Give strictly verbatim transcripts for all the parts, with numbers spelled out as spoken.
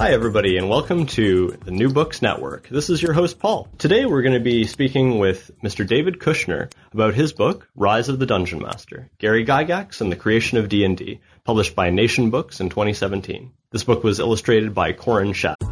Hi, everybody, and welcome to the New Books Network. This is your host, Paul. Today, we're going to be speaking with Mister David Kushner about his book, Rise of the Dungeon Master, Gary Gygax and the Creation of D and D, published by Nation Books in twenty seventeen. This book was illustrated by Corin Shadmi.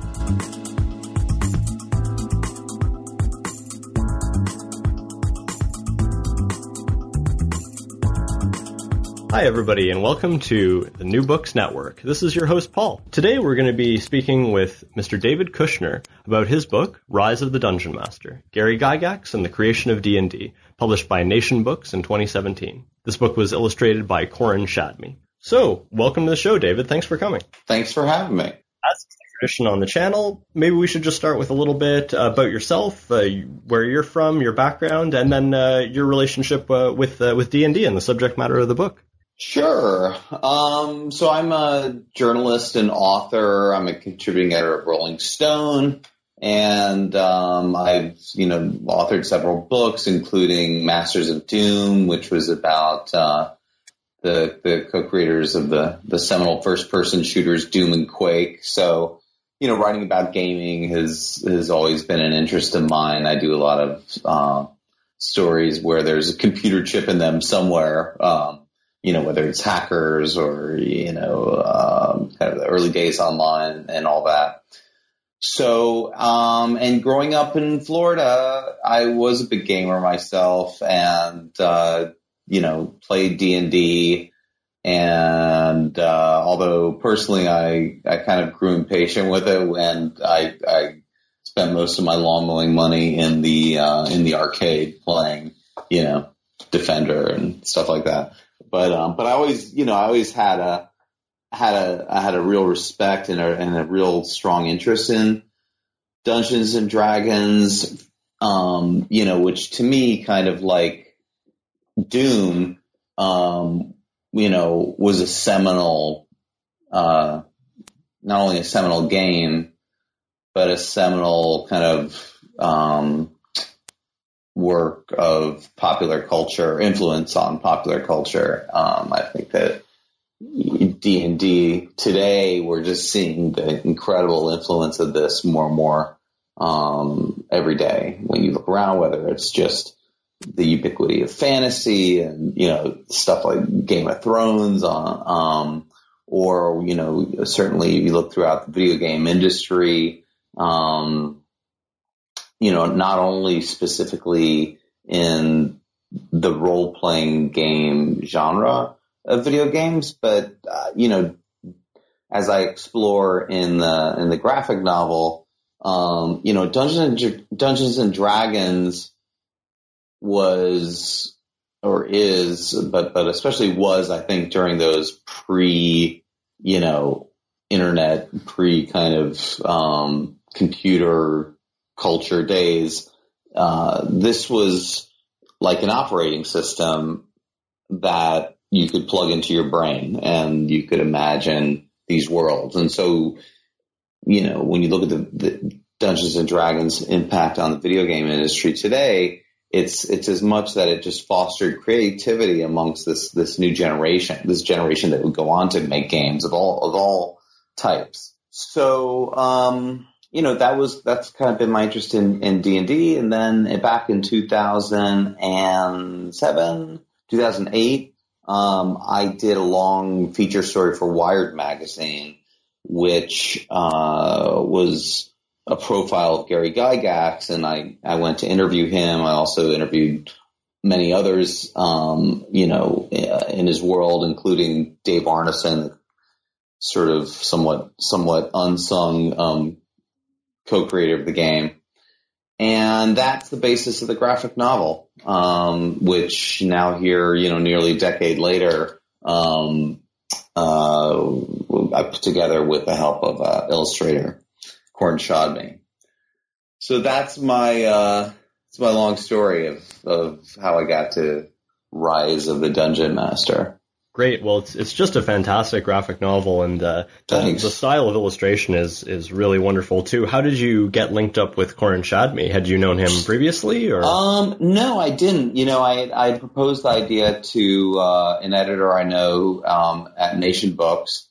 Hi, everybody, and welcome to the New Books Network. This is your host, Paul. Today, we're going to be speaking with Mister David Kushner about his book, Rise of the Dungeon Master, Gary Gygax and the Creation of D and D, published by Nation Books in twenty seventeen. This book was illustrated by Corin Shadmi. So, welcome to the show, David. Thanks for coming. Thanks for having me. As is the tradition on the channel, maybe we should just start with a little bit about yourself, uh, where you're from, your background, and then uh, your relationship uh, with uh, with D and D and the subject matter of the book. Sure. Um, so I'm a journalist and author. I'm a contributing editor at Rolling Stone, and um, I've, you know, authored several books, including Masters of Doom, which was about uh, the the co-creators of the the seminal first-person shooters Doom and Quake. So, you know, writing about gaming has has always been an interest of mine. I do a lot of uh, stories where there's a computer chip in them somewhere. Um, You know, whether it's hackers or, you know, um, kind of the early days online and all that. So, um, and growing up in Florida, I was a big gamer myself and, uh, you know, played D and D. And uh, although personally I, I kind of grew impatient with it, and I, I spent most of my lawn mowing money in the uh, in the arcade playing, you know, Defender and stuff like that. But um, but I always, you know, I always had a had a I had a real respect and a, and a real strong interest in Dungeons and Dragons, um, you know, which to me kind of like Doom, um, you know, was a seminal, uh, not only a seminal game, but a seminal kind of um, work of popular culture, influence on popular culture. Um, I think that D and D today, we're just seeing the incredible influence of this more and more um, every day when you look around, whether it's just the ubiquity of fantasy and, you know, stuff like Game of Thrones, um, or, you know, certainly if you look throughout the video game industry, um, you know, not only specifically in the role-playing game genre of video games, but, uh, you know, as I explore in the in the graphic novel, um, you know, Dungeons and, Dungeons and Dragons was, or is, but but especially was, I think, during those pre, you know, internet, pre kind of um, computer culture days, uh, this was like an operating system that you could plug into your brain and you could imagine these worlds. And so, you know, when you look at the, the Dungeons and Dragons impact on the video game industry today, it's, it's as much that it just fostered creativity amongst this, this new generation, this generation that would go on to make games of all, of all types. So, um, you know, that was, that's kind of been my interest in, in D and D. And then back in two thousand seven, two thousand eight, um, I did a long feature story for Wired Magazine, which uh, was a profile of Gary Gygax. And I, I went to interview him. I also interviewed many others, um, you know, in his world, including Dave Arneson, sort of somewhat, somewhat unsung, um, co-creator of the game. And that's the basis of the graphic novel, um, which now here, you know, nearly a decade later, um, uh, I put together with the help of uh, illustrator Corin Shadmi. So that's my uh, that's my long story of of how I got to Rise of the Dungeon Master. Great. Well, it's it's just a fantastic graphic novel, and uh, the, the style of illustration is is really wonderful too. How did you get linked up with Corin Shadmi? Had you known him previously, or? Um, no, I didn't. You know, I I proposed the idea to uh, an editor I know um, at Nation Books,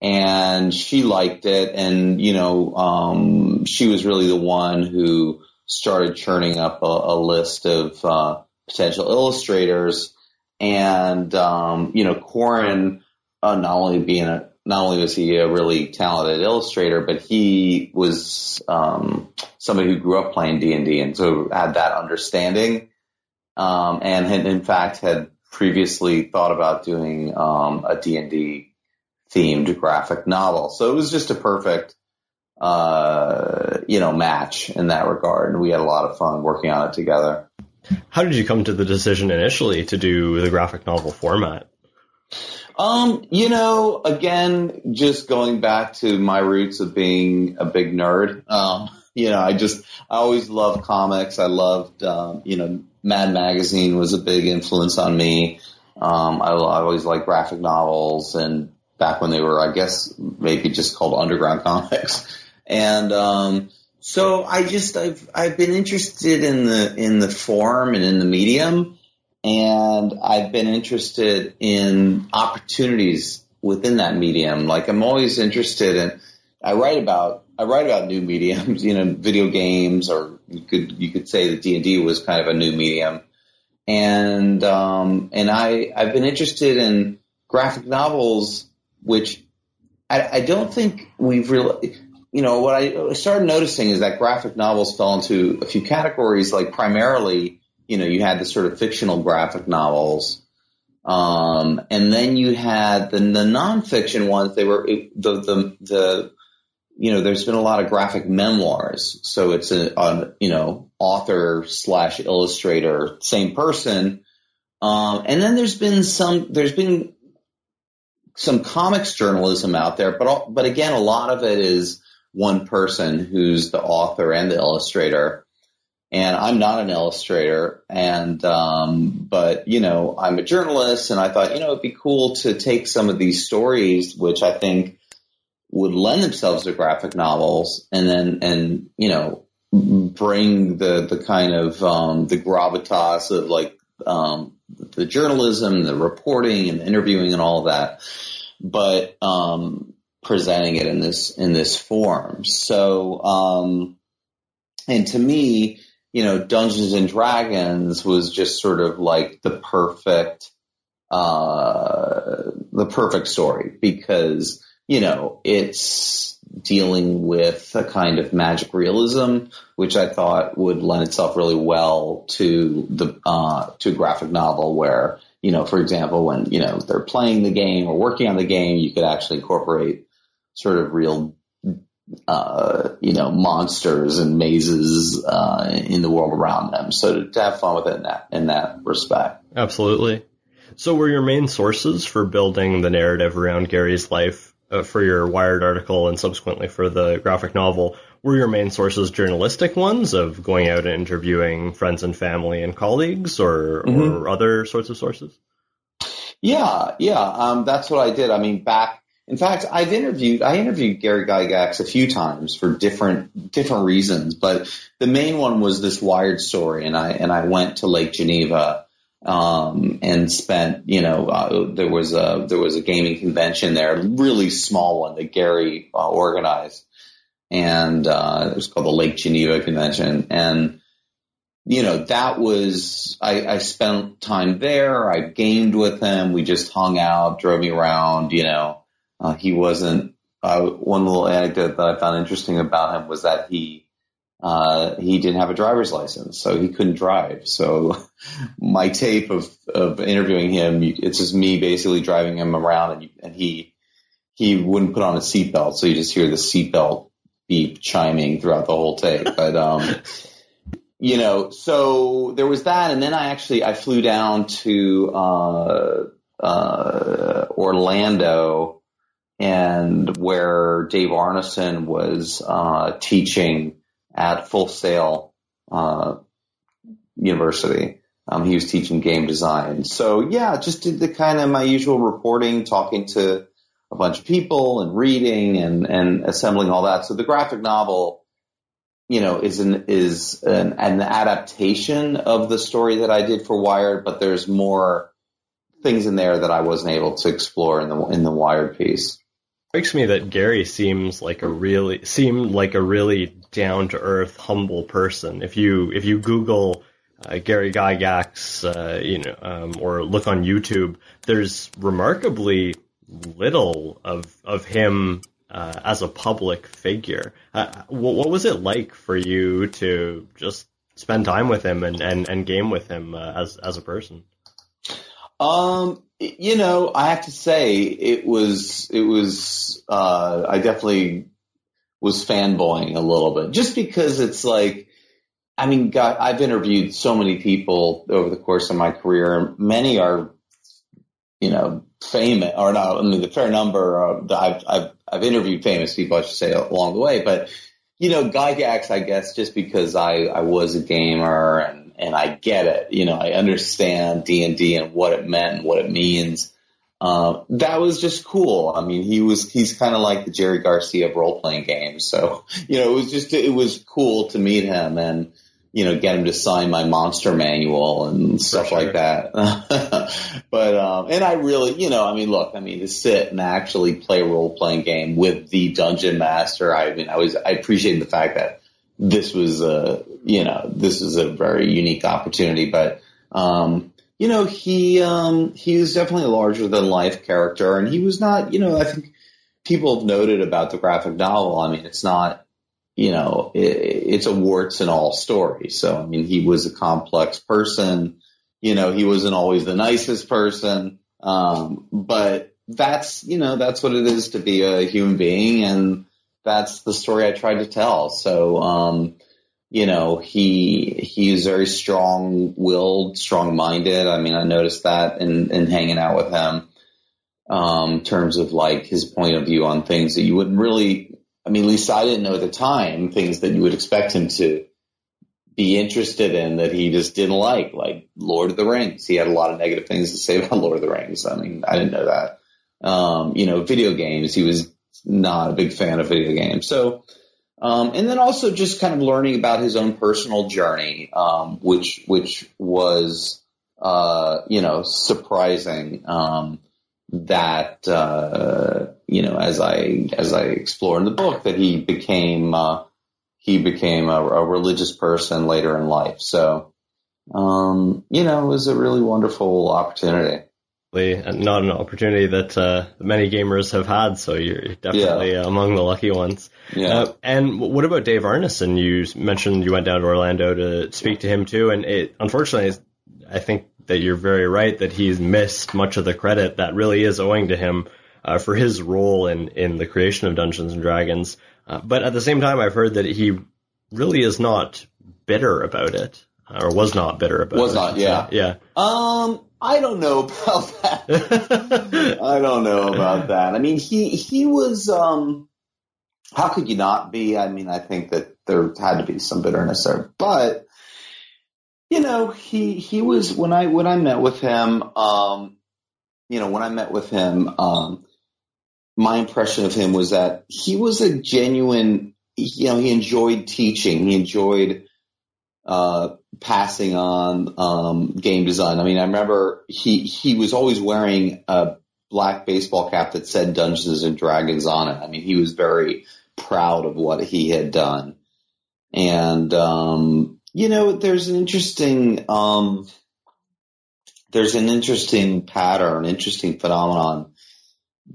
and she liked it, and you know, um, she was really the one who started churning up a, a list of uh, potential illustrators. And, um, you know, Corin, uh, not only being a, not only was he a really talented illustrator, but he was, um, somebody who grew up playing D and D and so had that understanding. Um, and had, in fact, had previously thought about doing, um, a D and D themed graphic novel. So it was just a perfect, uh, you know, match in that regard. And we had a lot of fun working on it together. How did you come to the decision initially to do the graphic novel format? Um, you know, again, just going back to my roots of being a big nerd. Um, you know, I just, I always loved comics. I loved, um, you know, Mad Magazine was a big influence on me. Um, I, I always liked graphic novels, and back when they were, I guess, maybe just called underground comics. And, um, So I just I've I've been interested in the in the form and in the medium, and I've been interested in opportunities within that medium. Like I'm always interested in I write about I write about new mediums, you know, video games, or you could you could say that D and D was kind of a new medium. And um and I I've been interested in graphic novels, which I, I don't think we've really. You know, what I started noticing is that graphic novels fell into a few categories, like primarily, you know, you had the sort of fictional graphic novels. Um, and then you had the, the nonfiction ones. They were the, the, the, you know, there's been a lot of graphic memoirs. So it's a, a you know, author slash illustrator, same person. Um, and then there's been some, there's been some comics journalism out there, but, but again, a lot of it is one person who's the author and the illustrator, and I'm not an illustrator. And, um, but you know, I'm a journalist, and I thought, you know, it'd be cool to take some of these stories, which I think would lend themselves to graphic novels, and then, and, you know, bring the, the kind of, um, the gravitas of like, um, the journalism, the reporting and the interviewing and all of that, but, um, presenting it in this, in this form. So, um, and to me, you know, Dungeons and Dragons was just sort of like the perfect, uh, the perfect story because, you know, it's dealing with a kind of magic realism, which I thought would lend itself really well to the, uh, to a graphic novel where, you know, for example, when, you know, they're playing the game or working on the game, you could actually incorporate sort of real, uh, you know, monsters and mazes, uh, in the world around them. So to, to have fun with it in that, in that respect. Absolutely. So were your main sources for building the narrative around Gary's life uh, for your Wired article and subsequently for the graphic novel, were your main sources journalistic ones of going out and interviewing friends and family and colleagues or, mm-hmm. or other sorts of sources? Yeah, yeah. Um, that's what I did. I mean, back, in fact, I've interviewed, I interviewed Gary Gygax a few times for different, different reasons, but the main one was this Wired story. And I, and I went to Lake Geneva, um, and spent, you know, uh, there was a, there was a gaming convention there, a really small one that Gary uh, organized. And, uh, it was called the Lake Geneva Convention. And, you know, that was, I, I spent time there. I gamed with him. We just hung out, drove me around, you know, uh, he wasn't, uh, one little anecdote that I found interesting about him was that he, uh, he didn't have a driver's license, so he couldn't drive. So my tape of, of interviewing him, it's just me basically driving him around, and, and he, he wouldn't put on a seatbelt. So you just hear the seatbelt beep chiming throughout the whole tape. But, um, you know, so there was that. And then I actually, I flew down to uh, uh, Orlando, and where Dave Arneson was uh, teaching at Full Sail uh, University. Um, he was teaching game design. So, yeah, just did the kind of my usual reporting, talking to a bunch of people and reading and, and assembling all that. So the graphic novel, you know, is an is an, an adaptation of the story that I did for Wired, but there's more things in there that I wasn't able to explore in the in the Wired piece. It strikes me that Gary seems like a really seemed like a really down to earth, humble person. If you if you Google Uh, Gary Gygax, uh, you know, um, or look on YouTube, there's remarkably little of of him uh, as a public figure. Uh, what, what was it like for you to just spend time with him and, and, and game with him uh, as as a person? Um, you know, I have to say it was it was uh, I definitely was fanboying a little bit, just because it's like, I mean, God, I've interviewed so many people over the course of my career. Many are, you know, famous, or not. I mean, the fair number of, I've, I've, I've interviewed famous people, I should say, along the way. But, you know, Gygax, I guess, just because I, I was a gamer and, and I get it. You know, I understand D and D and what it meant and what it means. Uh, that was just cool. I mean, he was, he's kind of like the Jerry Garcia of role-playing games. So, you know, it was just, it was cool to meet him and, you know, get him to sign my monster manual and stuff sure. like that. But, um, and I really, you know, I mean, look, I mean, to sit and actually play a role-playing game with the Dungeon Master, I mean, I was, I appreciated the fact that this was a, you know, this was a very unique opportunity, but, um, you know, he um, he was definitely a larger-than-life character, and he was not, you know, I think people have noted about the graphic novel, I mean, it's not, you know, it, it's a warts and all story. So, I mean, he was a complex person. You know, he wasn't always the nicest person, um, but that's, you know, that's what it is to be a human being, and that's the story I tried to tell. So, um you know, he he is very strong-willed, strong-minded. I mean, I noticed that in, in hanging out with him um, in terms of, like, his point of view on things that you wouldn't really – I mean, at least I didn't know at the time, things that you would expect him to be interested in that he just didn't like, like Lord of the Rings. He had a lot of negative things to say about Lord of the Rings. I mean, I didn't know that. Um, you know, video games, he was not a big fan of video games. So – Um, and then also just kind of learning about his own personal journey, um, which which was uh, you know surprising um, that uh, you know as I as I explore in the book that he became uh, he became a, a religious person later in life. So um, you know it was a really wonderful opportunity. Not an opportunity that uh, many gamers have had, so you're definitely yeah. among the lucky ones. Yeah. Uh, and what about Dave Arneson? You mentioned you went down to Orlando to speak to him too, and it, unfortunately, I think that you're very right that he's missed much of the credit that really is owing to him uh, for his role in, in the creation of Dungeons and Dragons. Uh, but at the same time, I've heard that he really is not bitter about it, or was not bitter about was it. Was not, yeah. So, yeah. Um... I don't know about that. I don't know about that. I mean, he he was um, – how could you not be? I mean, I think that there had to be some bitterness there. But, you know, he he was – when I when I met with him, um, you know, when I met with him, um, my impression of him was that he was a genuine – you know, he enjoyed teaching. He enjoyed – Uh, passing on um, game design. I mean, I remember he, he was always wearing a black baseball cap that said Dungeons and Dragons on it. I mean, he was very proud of what he had done. And, um, you know, there's an interesting um, there's an interesting pattern, interesting phenomenon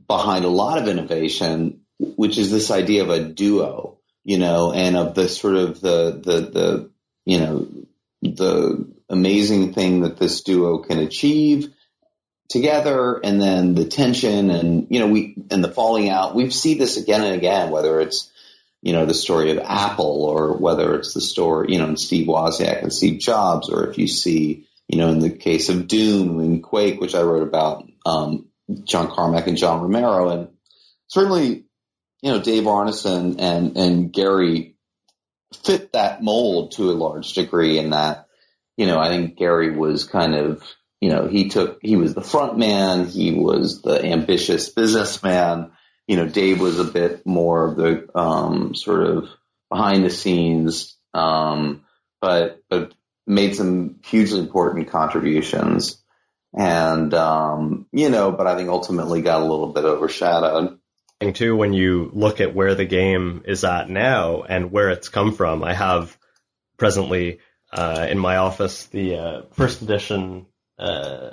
behind a lot of innovation, which is this idea of a duo, you know, and of the sort of the the, the you know, the amazing thing that this duo can achieve together, and then the tension and, you know, we, and the falling out. We see this again and again, whether it's, you know, the story of Apple, or whether it's the story, you know, in Steve Wozniak and Steve Jobs, or if you see, you know, in the case of Doom and Quake, which I wrote about, um, John Carmack and John Romero, and certainly, you know, Dave Arneson and, and Gary fit that mold to a large degree in that, you know, I think Gary was kind of, you know, he took, he was the front man, he was the ambitious businessman. You know, Dave was a bit more of the um, sort of behind the scenes, um, but but made some hugely important contributions. And, um, you know, but I think ultimately got a little bit overshadowed. And too, when you look at where the game is at now and where it's come from, I have presently uh, in my office the uh, first edition, uh,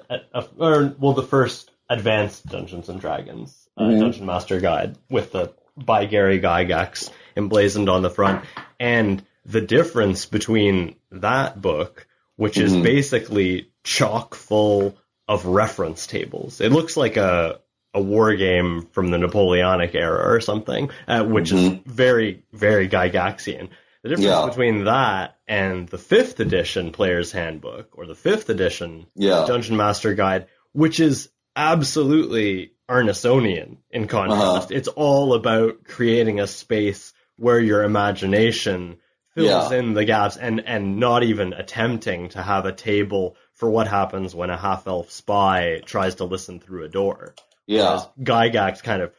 or well, the first Advanced Dungeons and Dragons. Uh, mm-hmm. Dungeon Master Guide with the by Gary Gygax emblazoned on the front, and the difference between that book, which mm-hmm. is basically chock full of reference tables. It looks like a a war game from the Napoleonic era or something, uh, which mm-hmm. is very, very Gygaxian. The difference yeah. between that and the fifth edition Player's Handbook, or the fifth edition yeah. Dungeon Master Guide, which is absolutely Arnesonian in contrast. Uh-huh. It's all about creating a space where your imagination fills yeah. in the gaps, and, and not even attempting to have a table for what happens when a half-elf spy tries to listen through a door. Yeah. Whereas Gygax kind of,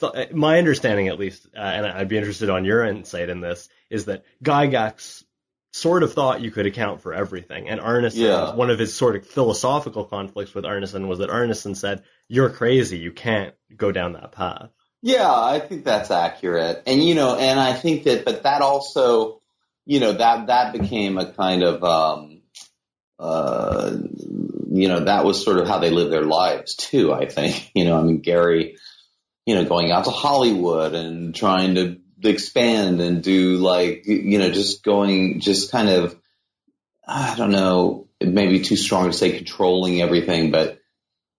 th- my understanding at least, uh, and I'd be interested on your insight in this, is that Gygax sort of thought you could account for everything. And Arneson, yeah. one of his sort of philosophical conflicts with Arneson was that Arneson said, you're crazy, you can't go down that path. Yeah, I think that's accurate. And, you know, and I think that, but that also, you know, that, that became a kind of, um, uh, you know, that was sort of how they lived their lives too, I think. You know, I mean, Gary, you know, going out to Hollywood and trying to expand and do, like, you know, just going, just kind of, I don't know, it may be too strong to say controlling everything, but,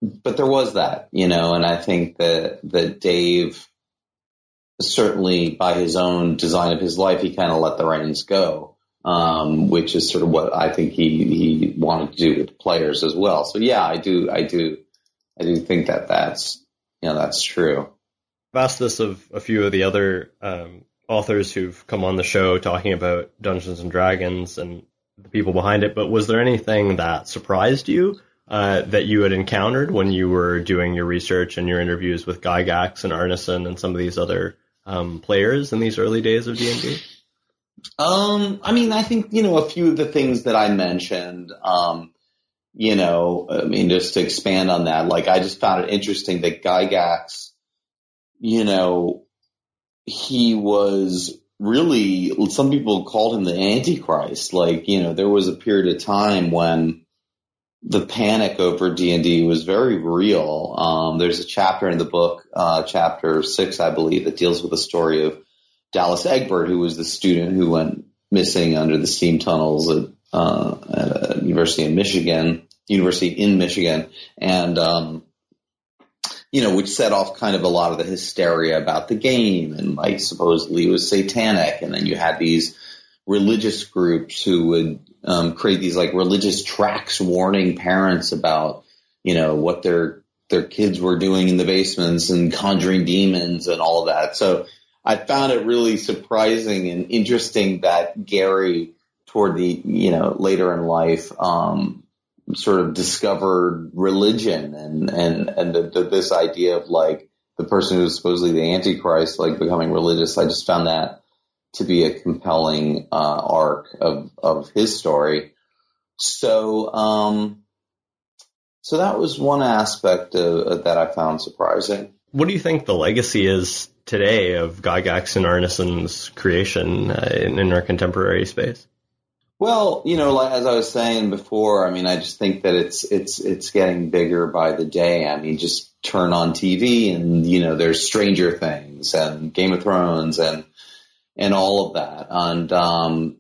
but there was that, you know, and I think that, that Dave certainly by his own design of his life, he kind of let the reins go, um, which is sort of what I think he, he wanted to do with players as well. So yeah, I do, I do, I do think that that's, you know, that's true. I've asked this of a few of the other um, authors who've come on the show talking about Dungeons and Dragons and the people behind it, but was there anything that surprised you uh, that you had encountered when you were doing your research and your interviews with Gygax and Arneson and some of these other um, players in these early days of D and D? Um, I mean, I think, you know, a few of the things that I mentioned, um, you know, I mean, just to expand on that, like, I just found it interesting that Gygax, you know, he was really, some people called him the Antichrist. Like, you know, there was a period of time when the panic over D and D was very real. Um, there's a chapter in the book, uh, chapter six, I believe, that deals with the story of Dallas Egbert, who was the student who went missing under the steam tunnels at, uh, at a university in Michigan, university in Michigan. And, um, you know, which set off kind of a lot of the hysteria about the game, and like supposedly it was satanic. And then you had these religious groups who would um, create these like religious tracts warning parents about, you know, what their, their kids were doing in the basements and conjuring demons and all of that. So I found it really surprising and interesting that Gary toward the, you know, later in life, um, sort of discovered religion and, and, and the, the, this idea of like the person who's supposedly the Antichrist, like becoming religious. I just found that to be a compelling, uh, arc of, of his story. So, um, so that was one aspect of, of that I found surprising. What do you think the legacy is today of Gygax and Arneson's creation uh, in, in our contemporary space? Well, you know, like, as I was saying before, I mean, I just think that it's it's it's getting bigger by the day. I mean, just turn on T V and, you know, there's Stranger Things and Game of Thrones and and all of that. And, um,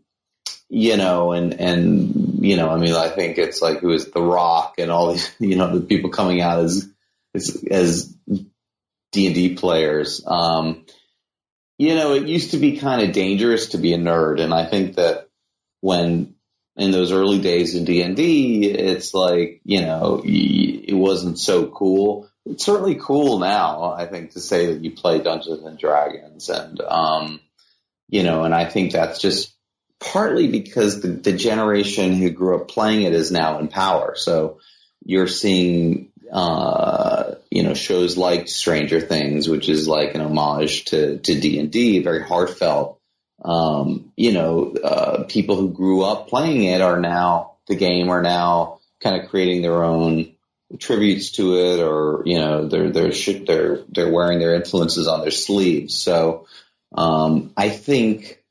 you know, and, and, you know, I mean, I think it's like who is The Rock and all these, you know, the people coming out as as, as D and D players. Um, you know, it used to be kind of dangerous to be a nerd. And I think that when in those early days in D and D, it's like, you know, it wasn't so cool. It's certainly cool now, I think, to say that you play Dungeons and Dragons. And, um, you know, and I think that's just partly because the, the generation who grew up playing it is now in power. So you're seeing, uh, you know, shows like Stranger Things, which is like an homage to, to D and D, very heartfelt. Um, you know, uh, people who grew up playing it are now, the game are now kind of creating their own tributes to it, or, you know, they're, they're, they're, they're wearing their influences on their sleeves. So, um, I think,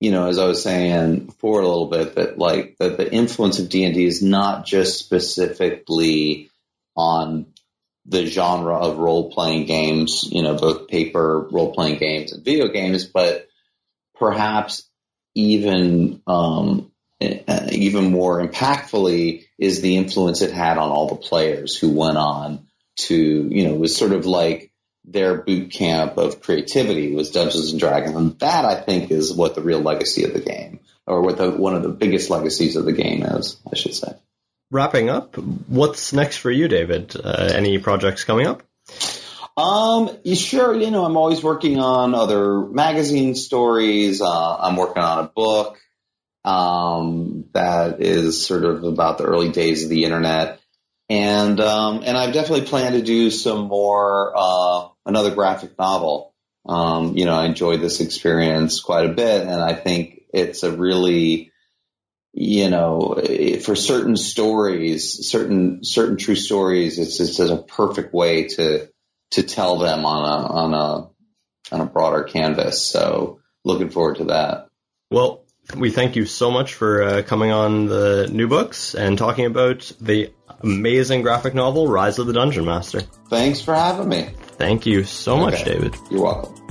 you know, as I was saying before a little bit, that like that the influence of D and D is not just specifically on the genre of role-playing games, you know, both paper role-playing games and video games, but perhaps even, um, even more impactfully is the influence it had on all the players who went on to, you know, it was sort of like their boot camp of creativity was Dungeons and Dragons. And that, I think, is what the real legacy of the game, or what the, one of the biggest legacies of the game is, I should say. Wrapping up, what's next for you, David? Uh, any projects coming up? Um, sure. You know, I'm always working on other magazine stories. Uh, I'm working on a book, um, that is sort of about the early days of the internet. And, um, and I've definitely planned to do some more, uh, another graphic novel. Um, you know, I enjoyed this experience quite a bit, and I think it's a really, you know, for certain stories, certain, certain true stories, it's just a perfect way to, to tell them on a, on a, on a broader canvas. So looking forward to that. Well, we thank you so much for uh, coming on the New Books and talking about the amazing graphic novel, Rise of the Dungeon Master. Thanks for having me. Thank you so okay. much, David. You're welcome.